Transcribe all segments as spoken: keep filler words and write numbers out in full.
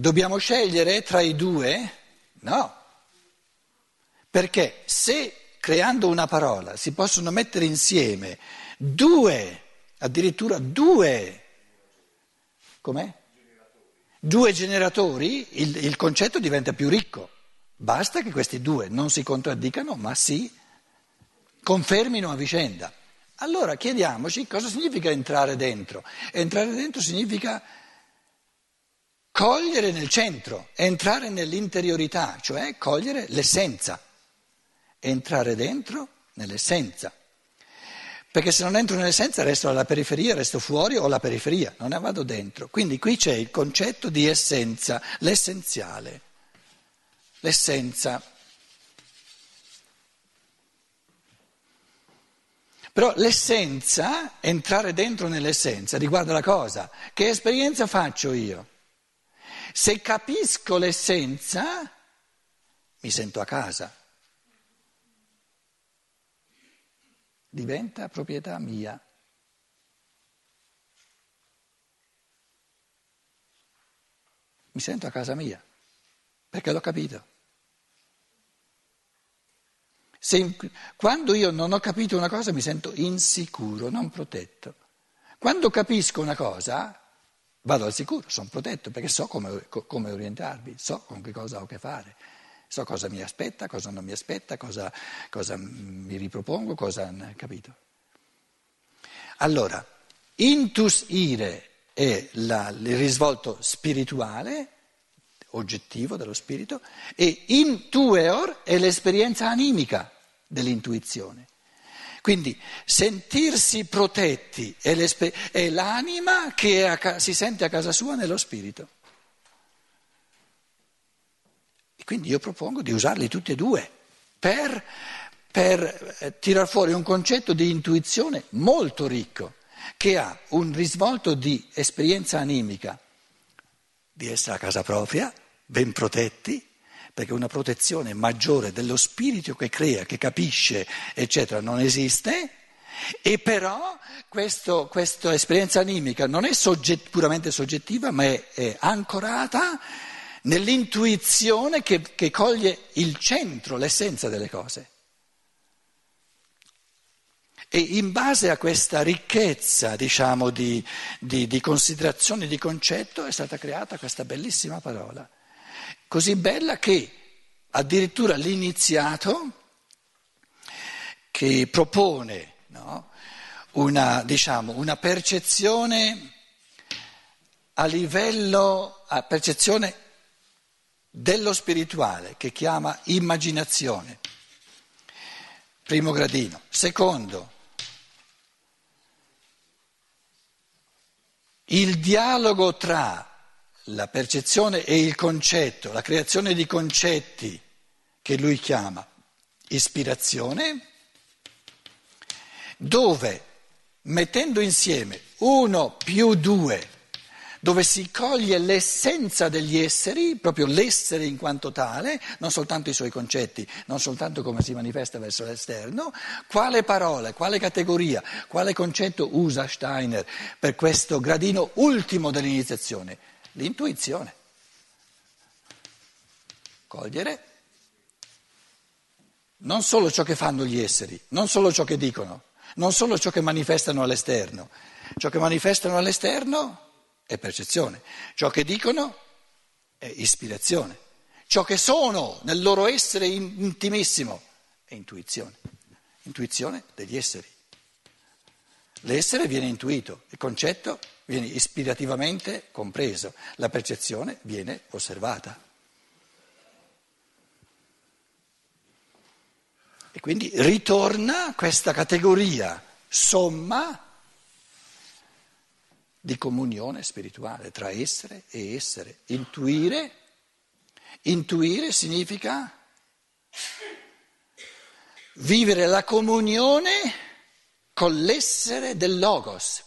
Dobbiamo scegliere tra i due? No. Perché se creando una parola si possono mettere insieme due, addirittura due, com'è? Due generatori, il, il concetto diventa più ricco. Basta che questi due non si contraddicano, ma si confermino a vicenda. Allora chiediamoci cosa significa entrare dentro. Entrare dentro significa cogliere nel centro, entrare nell'interiorità, cioè cogliere l'essenza. Entrare dentro nell'essenza. Perché se non entro nell'essenza resto alla periferia, resto fuori o alla periferia, non ne vado dentro. Quindi qui c'è il concetto di essenza, l'essenziale, l'essenza. Però l'essenza, entrare dentro nell'essenza, riguarda la cosa. Che esperienza faccio io? Se capisco l'essenza, mi sento a casa. Diventa proprietà mia. Mi sento a casa mia, perché l'ho capito. Se, quando io non ho capito una cosa mi sento insicuro, non protetto. Quando capisco una cosa vado al sicuro, sono protetto perché so come, come orientarmi, so con che cosa ho a che fare, so cosa mi aspetta, cosa non mi aspetta, cosa, cosa mi ripropongo, cosa capito. Allora, intus ire è la, il risvolto spirituale, oggettivo dello spirito, e intueor è l'esperienza animica dell'intuizione. Quindi sentirsi protetti è, è l'anima che è a ca- si sente a casa sua nello spirito. E quindi io propongo di usarli tutti e due per, per eh, tirar fuori un concetto di intuizione molto ricco, che ha un risvolto di esperienza animica, di essere a casa propria, ben protetti, perché una protezione maggiore dello spirito che crea, che capisce, eccetera, non esiste, e però questo, questa esperienza animica non è sogget- puramente soggettiva, ma è, è ancorata nell'intuizione che, che coglie il centro, l'essenza delle cose. E in base a questa ricchezza, diciamo, di, di, di considerazioni, di concetto, è stata creata questa bellissima parola. Così bella che addirittura l'iniziato, che propone, no, una, diciamo, una percezione a livello, a percezione dello spirituale, che chiama immaginazione, primo gradino, secondo, il dialogo tra la percezione e il concetto, la creazione di concetti che lui chiama ispirazione, dove mettendo insieme uno più due, dove si coglie l'essenza degli esseri, proprio l'essere in quanto tale, non soltanto i suoi concetti, non soltanto come si manifesta verso l'esterno, quale parola, quale categoria, quale concetto usa Steiner per questo gradino ultimo dell'iniziazione? L'intuizione, cogliere non solo ciò che fanno gli esseri, non solo ciò che dicono, non solo ciò che manifestano all'esterno, ciò che manifestano all'esterno è percezione, ciò che dicono è ispirazione, ciò che sono nel loro essere intimissimo è intuizione, intuizione degli esseri. L'essere viene intuito, il concetto viene ispirativamente compreso, la percezione viene osservata. E quindi ritorna questa categoria somma di comunione spirituale tra essere e essere. Intuire, intuire significa vivere la comunione con l'essere del Logos,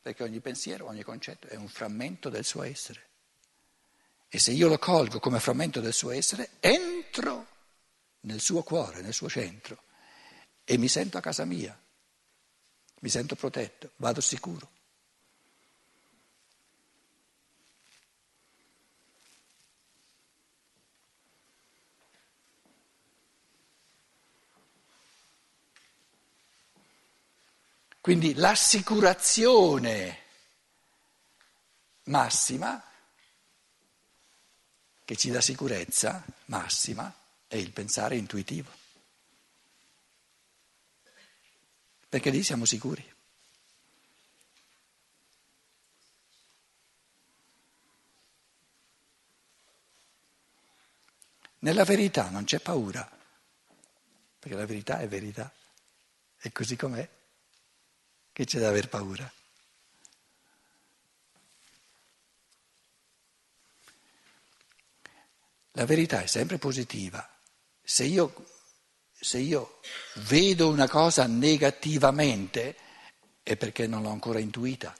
perché ogni pensiero, ogni concetto è un frammento del suo essere, e se io lo colgo come frammento del suo essere, entro nel suo cuore, nel suo centro, e mi sento a casa mia, mi sento protetto, vado sicuro. Quindi l'assicurazione massima, che ci dà sicurezza massima, è il pensare intuitivo. Perché lì siamo sicuri. Nella verità non c'è paura, perché la verità è verità, è così com'è, che c'è da aver paura. La verità è sempre positiva. Se io, se io vedo una cosa negativamente è perché non l'ho ancora intuita.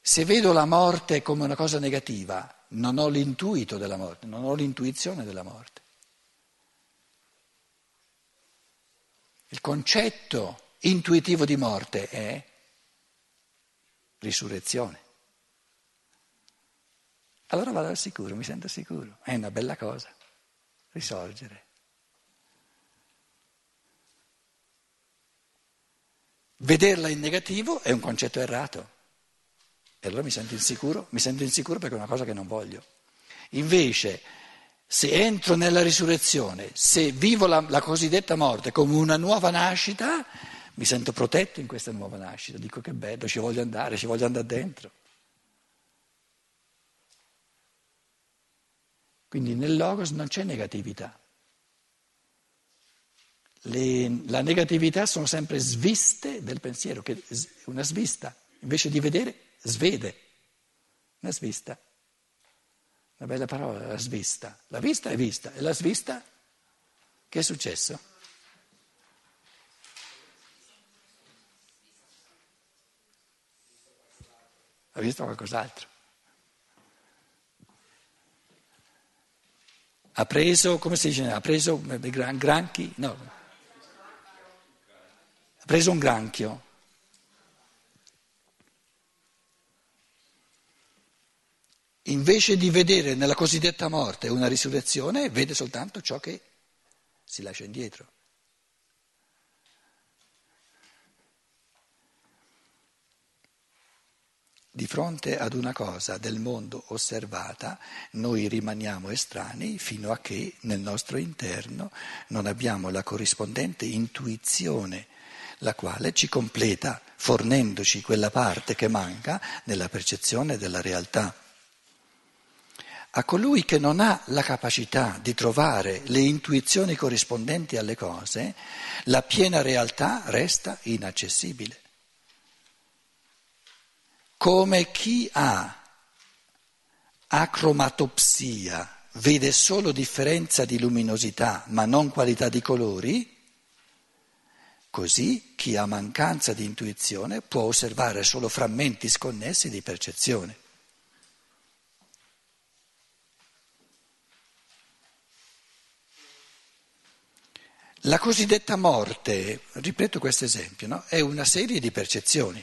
Se vedo la morte come una cosa negativa, non ho l'intuito della morte, non ho l'intuizione della morte. Il concetto intuitivo di morte è risurrezione. Allora vado al sicuro, mi sento sicuro, è una bella cosa, risorgere. Vederla in negativo è un concetto errato, e allora mi sento insicuro, mi sento insicuro perché è una cosa che non voglio. Invece, se entro nella risurrezione, se vivo la, la cosiddetta morte come una nuova nascita, mi sento protetto in questa nuova nascita, dico che bello, ci voglio andare, ci voglio andare dentro. Quindi nel logos non c'è negatività. Le, la negatività sono sempre sviste del pensiero, che una svista, invece di vedere, svede. Una svista. Una bella parola, la svista. La vista è vista, e la svista, che è successo? Ha visto qualcos'altro. Ha preso, come si dice, ha preso gran, granchi, no, ha preso un granchio. Invece di vedere nella cosiddetta morte una risurrezione, vede soltanto ciò che si lascia indietro. Di fronte ad una cosa del mondo osservata, noi rimaniamo estranei fino a che nel nostro interno non abbiamo la corrispondente intuizione, la quale ci completa, fornendoci quella parte che manca nella percezione della realtà. A colui che non ha la capacità di trovare le intuizioni corrispondenti alle cose, la piena realtà resta inaccessibile. Come chi ha acromatopsia, vede solo differenza di luminosità ma non qualità di colori, così chi ha mancanza di intuizione può osservare solo frammenti sconnessi di percezione. La cosiddetta morte, ripeto questo esempio, no? È una serie di percezioni.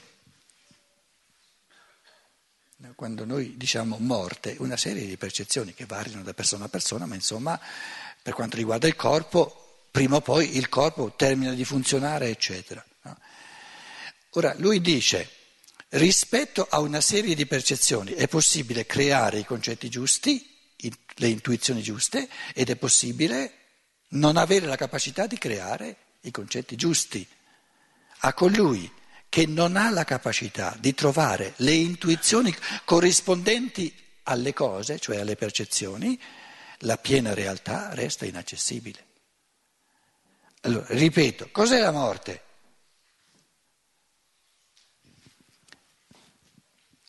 Quando noi diciamo morte, una serie di percezioni che variano da persona a persona, ma insomma per quanto riguarda il corpo, prima o poi il corpo termina di funzionare, eccetera. Ora, lui dice, rispetto a una serie di percezioni è possibile creare i concetti giusti, le intuizioni giuste, ed è possibile non avere la capacità di creare i concetti giusti. A colui che non ha la capacità di trovare le intuizioni corrispondenti alle cose, cioè alle percezioni, la piena realtà resta inaccessibile. Allora, ripeto, cos'è la morte?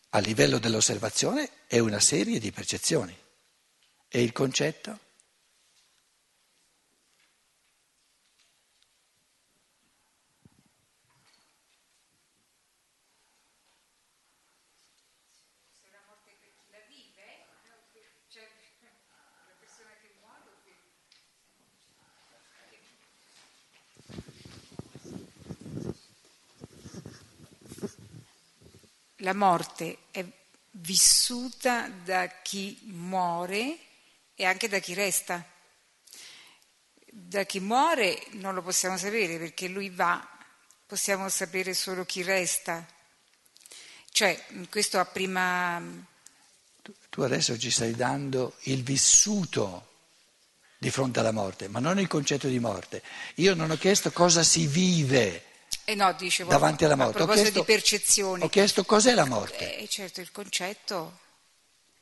A livello dell'osservazione è una serie di percezioni. E il concetto? La morte è vissuta da chi muore e anche da chi resta. Da chi muore non lo possiamo sapere perché lui va possiamo sapere solo chi resta. Cioè, questo a prima... Tu, tu adesso ci stai dando il vissuto di fronte alla morte, ma non il concetto di morte. Io non ho chiesto cosa si vive. Eh no, dicevo, davanti alla morte. A proposito chiesto, di percezioni. Ho chiesto cos'è la morte. Eh, certo, il concetto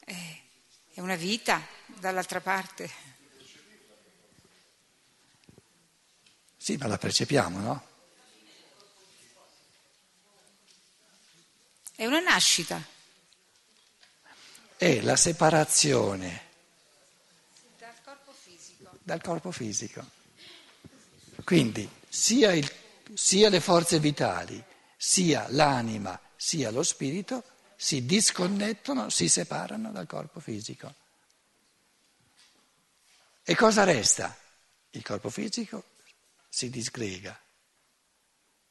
è una vita dall'altra parte. Sì, ma la percepiamo, no? È una nascita. È la separazione dal corpo fisico. Dal corpo fisico. Quindi sia il sia le forze vitali, sia l'anima, sia lo spirito si disconnettono, si separano dal corpo fisico. E cosa resta? Il corpo fisico si disgrega,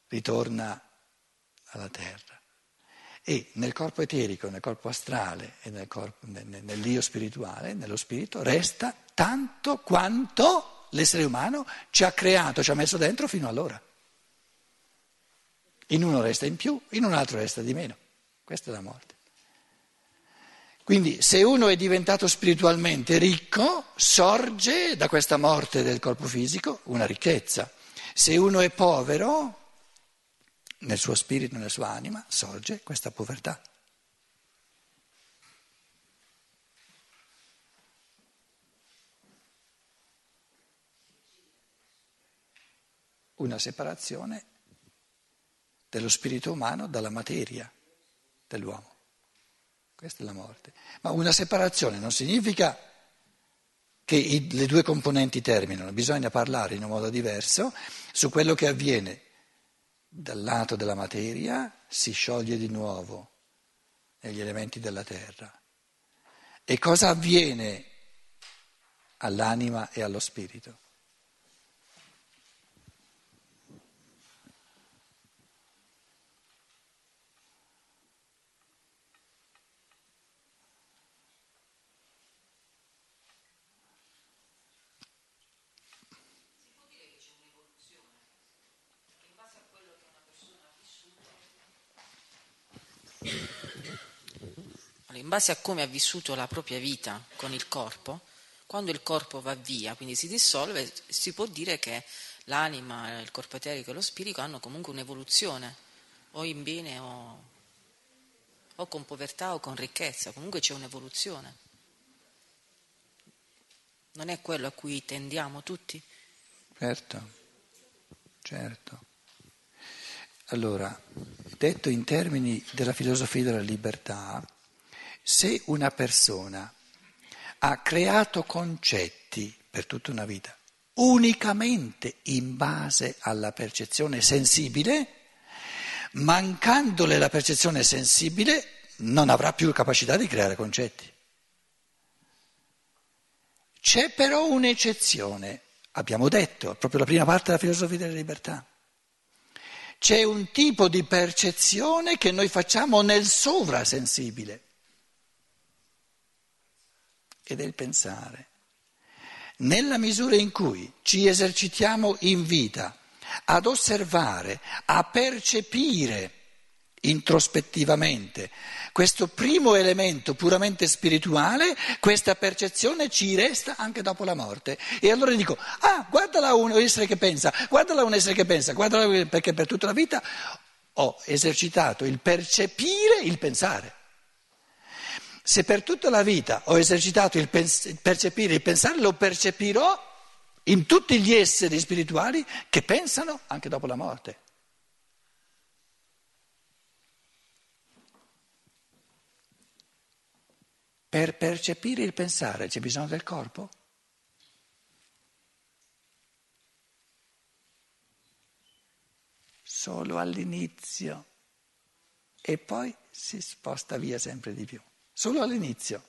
ritorna alla terra. E nel corpo eterico, nel corpo astrale e nel corpo, nell'io spirituale, nello spirito, resta tanto quanto l'essere umano ci ha creato, ci ha messo dentro fino allora. In uno resta in più, in un altro resta di meno. Questa è la morte. Quindi se uno è diventato spiritualmente ricco, sorge da questa morte del corpo fisico una ricchezza. Se uno è povero, nel suo spirito, nella sua anima, sorge questa povertà. Una separazione dello spirito umano dalla materia dell'uomo. Questa è la morte. Ma una separazione non significa che i, le due componenti terminano, bisogna parlare in un modo diverso su quello che avviene dal lato della materia, si scioglie di nuovo negli elementi della terra. E cosa avviene all'anima e allo spirito? In base a come ha vissuto la propria vita con il corpo, quando il corpo va via, quindi si dissolve, si può dire che l'anima, il corpo eterico e lo spirito hanno comunque un'evoluzione, o in bene o, o con povertà o con ricchezza, comunque c'è un'evoluzione. Non è quello a cui tendiamo tutti? Certo, certo. Allora, detto in termini della filosofia della libertà, se una persona ha creato concetti per tutta una vita unicamente in base alla percezione sensibile, mancandole la percezione sensibile non avrà più capacità di creare concetti. C'è però un'eccezione, abbiamo detto, proprio la prima parte della filosofia della libertà. C'è un tipo di percezione che noi facciamo nel sovrasensibile. Ed è il pensare. Nella misura in cui ci esercitiamo in vita ad osservare, a percepire introspettivamente questo primo elemento puramente spirituale, questa percezione ci resta anche dopo la morte. E allora dico, ah, guardala un essere che pensa, guardala un essere che pensa, guardala, perché per tutta la vita ho esercitato il percepire, il pensare. Se per tutta la vita ho esercitato il pens- percepire, il pensare, lo percepirò in tutti gli esseri spirituali che pensano anche dopo la morte. Per percepire il pensare c'è bisogno del corpo? Solo all'inizio e poi si sposta via sempre di più. Solo all'inizio,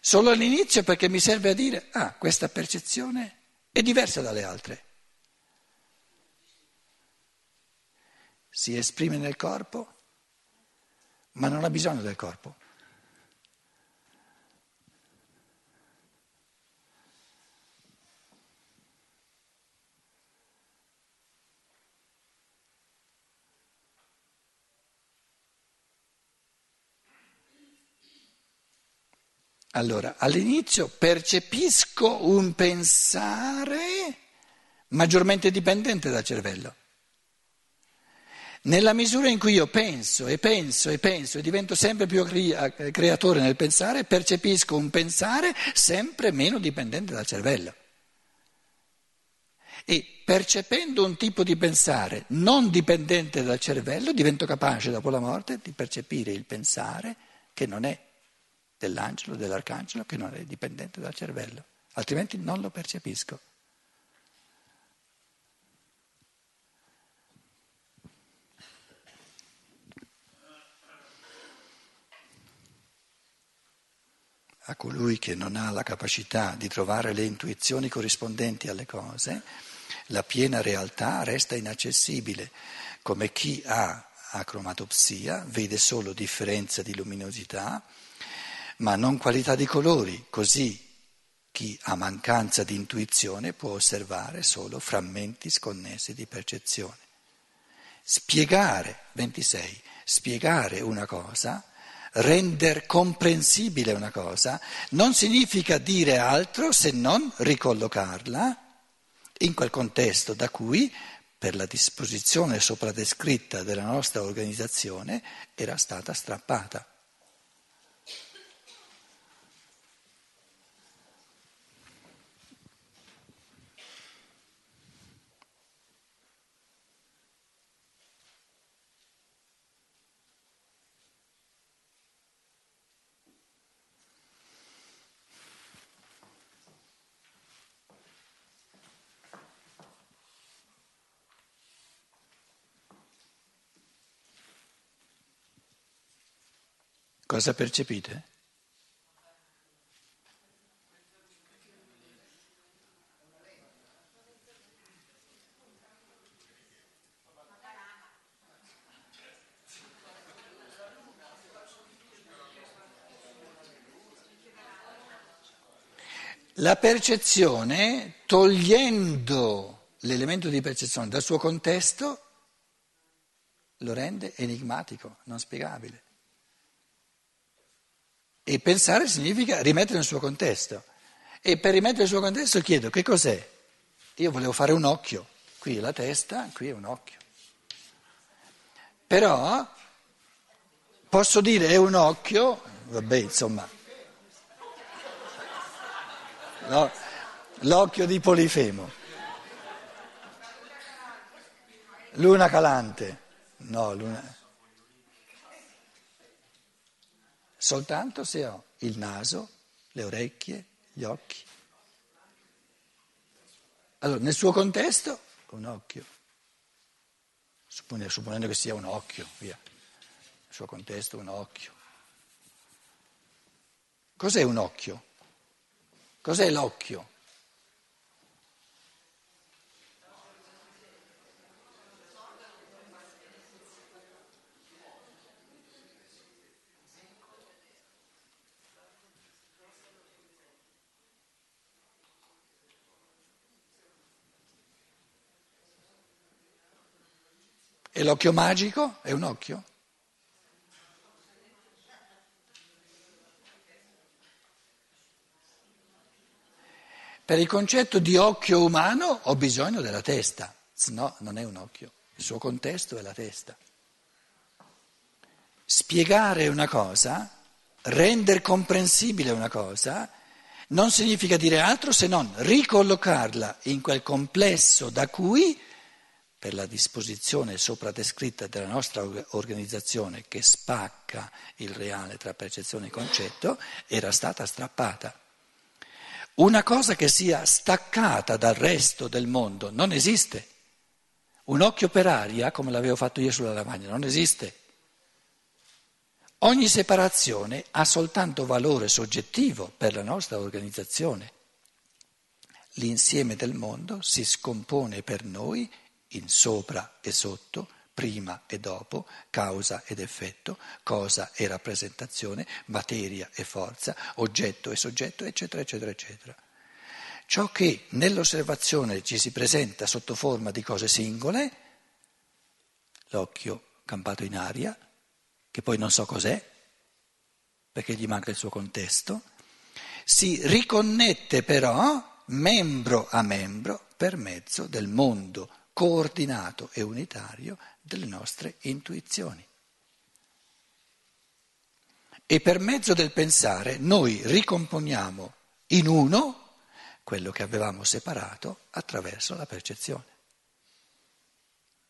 solo all'inizio perché mi serve a dire, ah, questa percezione è diversa dalle altre. Si esprime nel corpo, ma non ha bisogno del corpo. Allora, all'inizio percepisco un pensare maggiormente dipendente dal cervello. Nella misura in cui io penso e penso e penso e divento sempre più creatore nel pensare, percepisco un pensare sempre meno dipendente dal cervello. E percependo un tipo di pensare non dipendente dal cervello, divento capace dopo la morte di percepire il pensare che non è dell'angelo, dell'arcangelo, che non è dipendente dal cervello, altrimenti non lo percepisco. A colui che non ha la capacità di trovare le intuizioni corrispondenti alle cose, la piena realtà resta inaccessibile, come chi ha acromatopsia vede solo differenza di luminosità, ma non qualità di colori, così chi ha mancanza di intuizione può osservare solo frammenti sconnessi di percezione. Spiegare, ventisei, spiegare una cosa, render comprensibile una cosa, non significa dire altro se non ricollocarla in quel contesto da cui, per la disposizione sopra descritta della nostra organizzazione, era stata strappata. Cosa percepite? La percezione, togliendo l'elemento di percezione dal suo contesto, lo rende enigmatico, non spiegabile. E pensare significa rimettere nel suo contesto. E per rimettere nel suo contesto chiedo: che cos'è? Io volevo fare un occhio, qui è la testa, qui è un occhio. Però posso dire è un occhio, vabbè, insomma, no, l'occhio di Polifemo. Luna calante, no, luna... Soltanto se ho il naso, le orecchie, gli occhi. Allora, nel suo contesto, un occhio, supponendo, supponendo che sia un occhio, via, nel suo contesto un occhio. Cos'è un occhio? Cos'è l'occhio? E l'occhio magico è un occhio? Per il concetto di occhio umano ho bisogno della testa, se no non è un occhio, il suo contesto è la testa. Spiegare una cosa, rendere comprensibile una cosa, non significa dire altro se non ricollocarla in quel complesso da cui, per la disposizione sopra descritta della nostra organizzazione che spacca il reale tra percezione e concetto, era stata strappata. Una cosa che sia staccata dal resto del mondo non esiste. Un occhio per aria, come l'avevo fatto io sulla lavagna, non esiste. Ogni separazione ha soltanto valore soggettivo per la nostra organizzazione. L'insieme del mondo si scompone per noi in sopra e sotto, prima e dopo, causa ed effetto, cosa e rappresentazione, materia e forza, oggetto e soggetto, eccetera, eccetera, eccetera. Ciò che nell'osservazione ci si presenta sotto forma di cose singole, l'occhio campato in aria, che poi non so cos'è, perché gli manca il suo contesto, si riconnette però membro a membro per mezzo del mondo coordinato e unitario delle nostre intuizioni. E per mezzo del pensare noi ricomponiamo in uno quello che avevamo separato attraverso la percezione.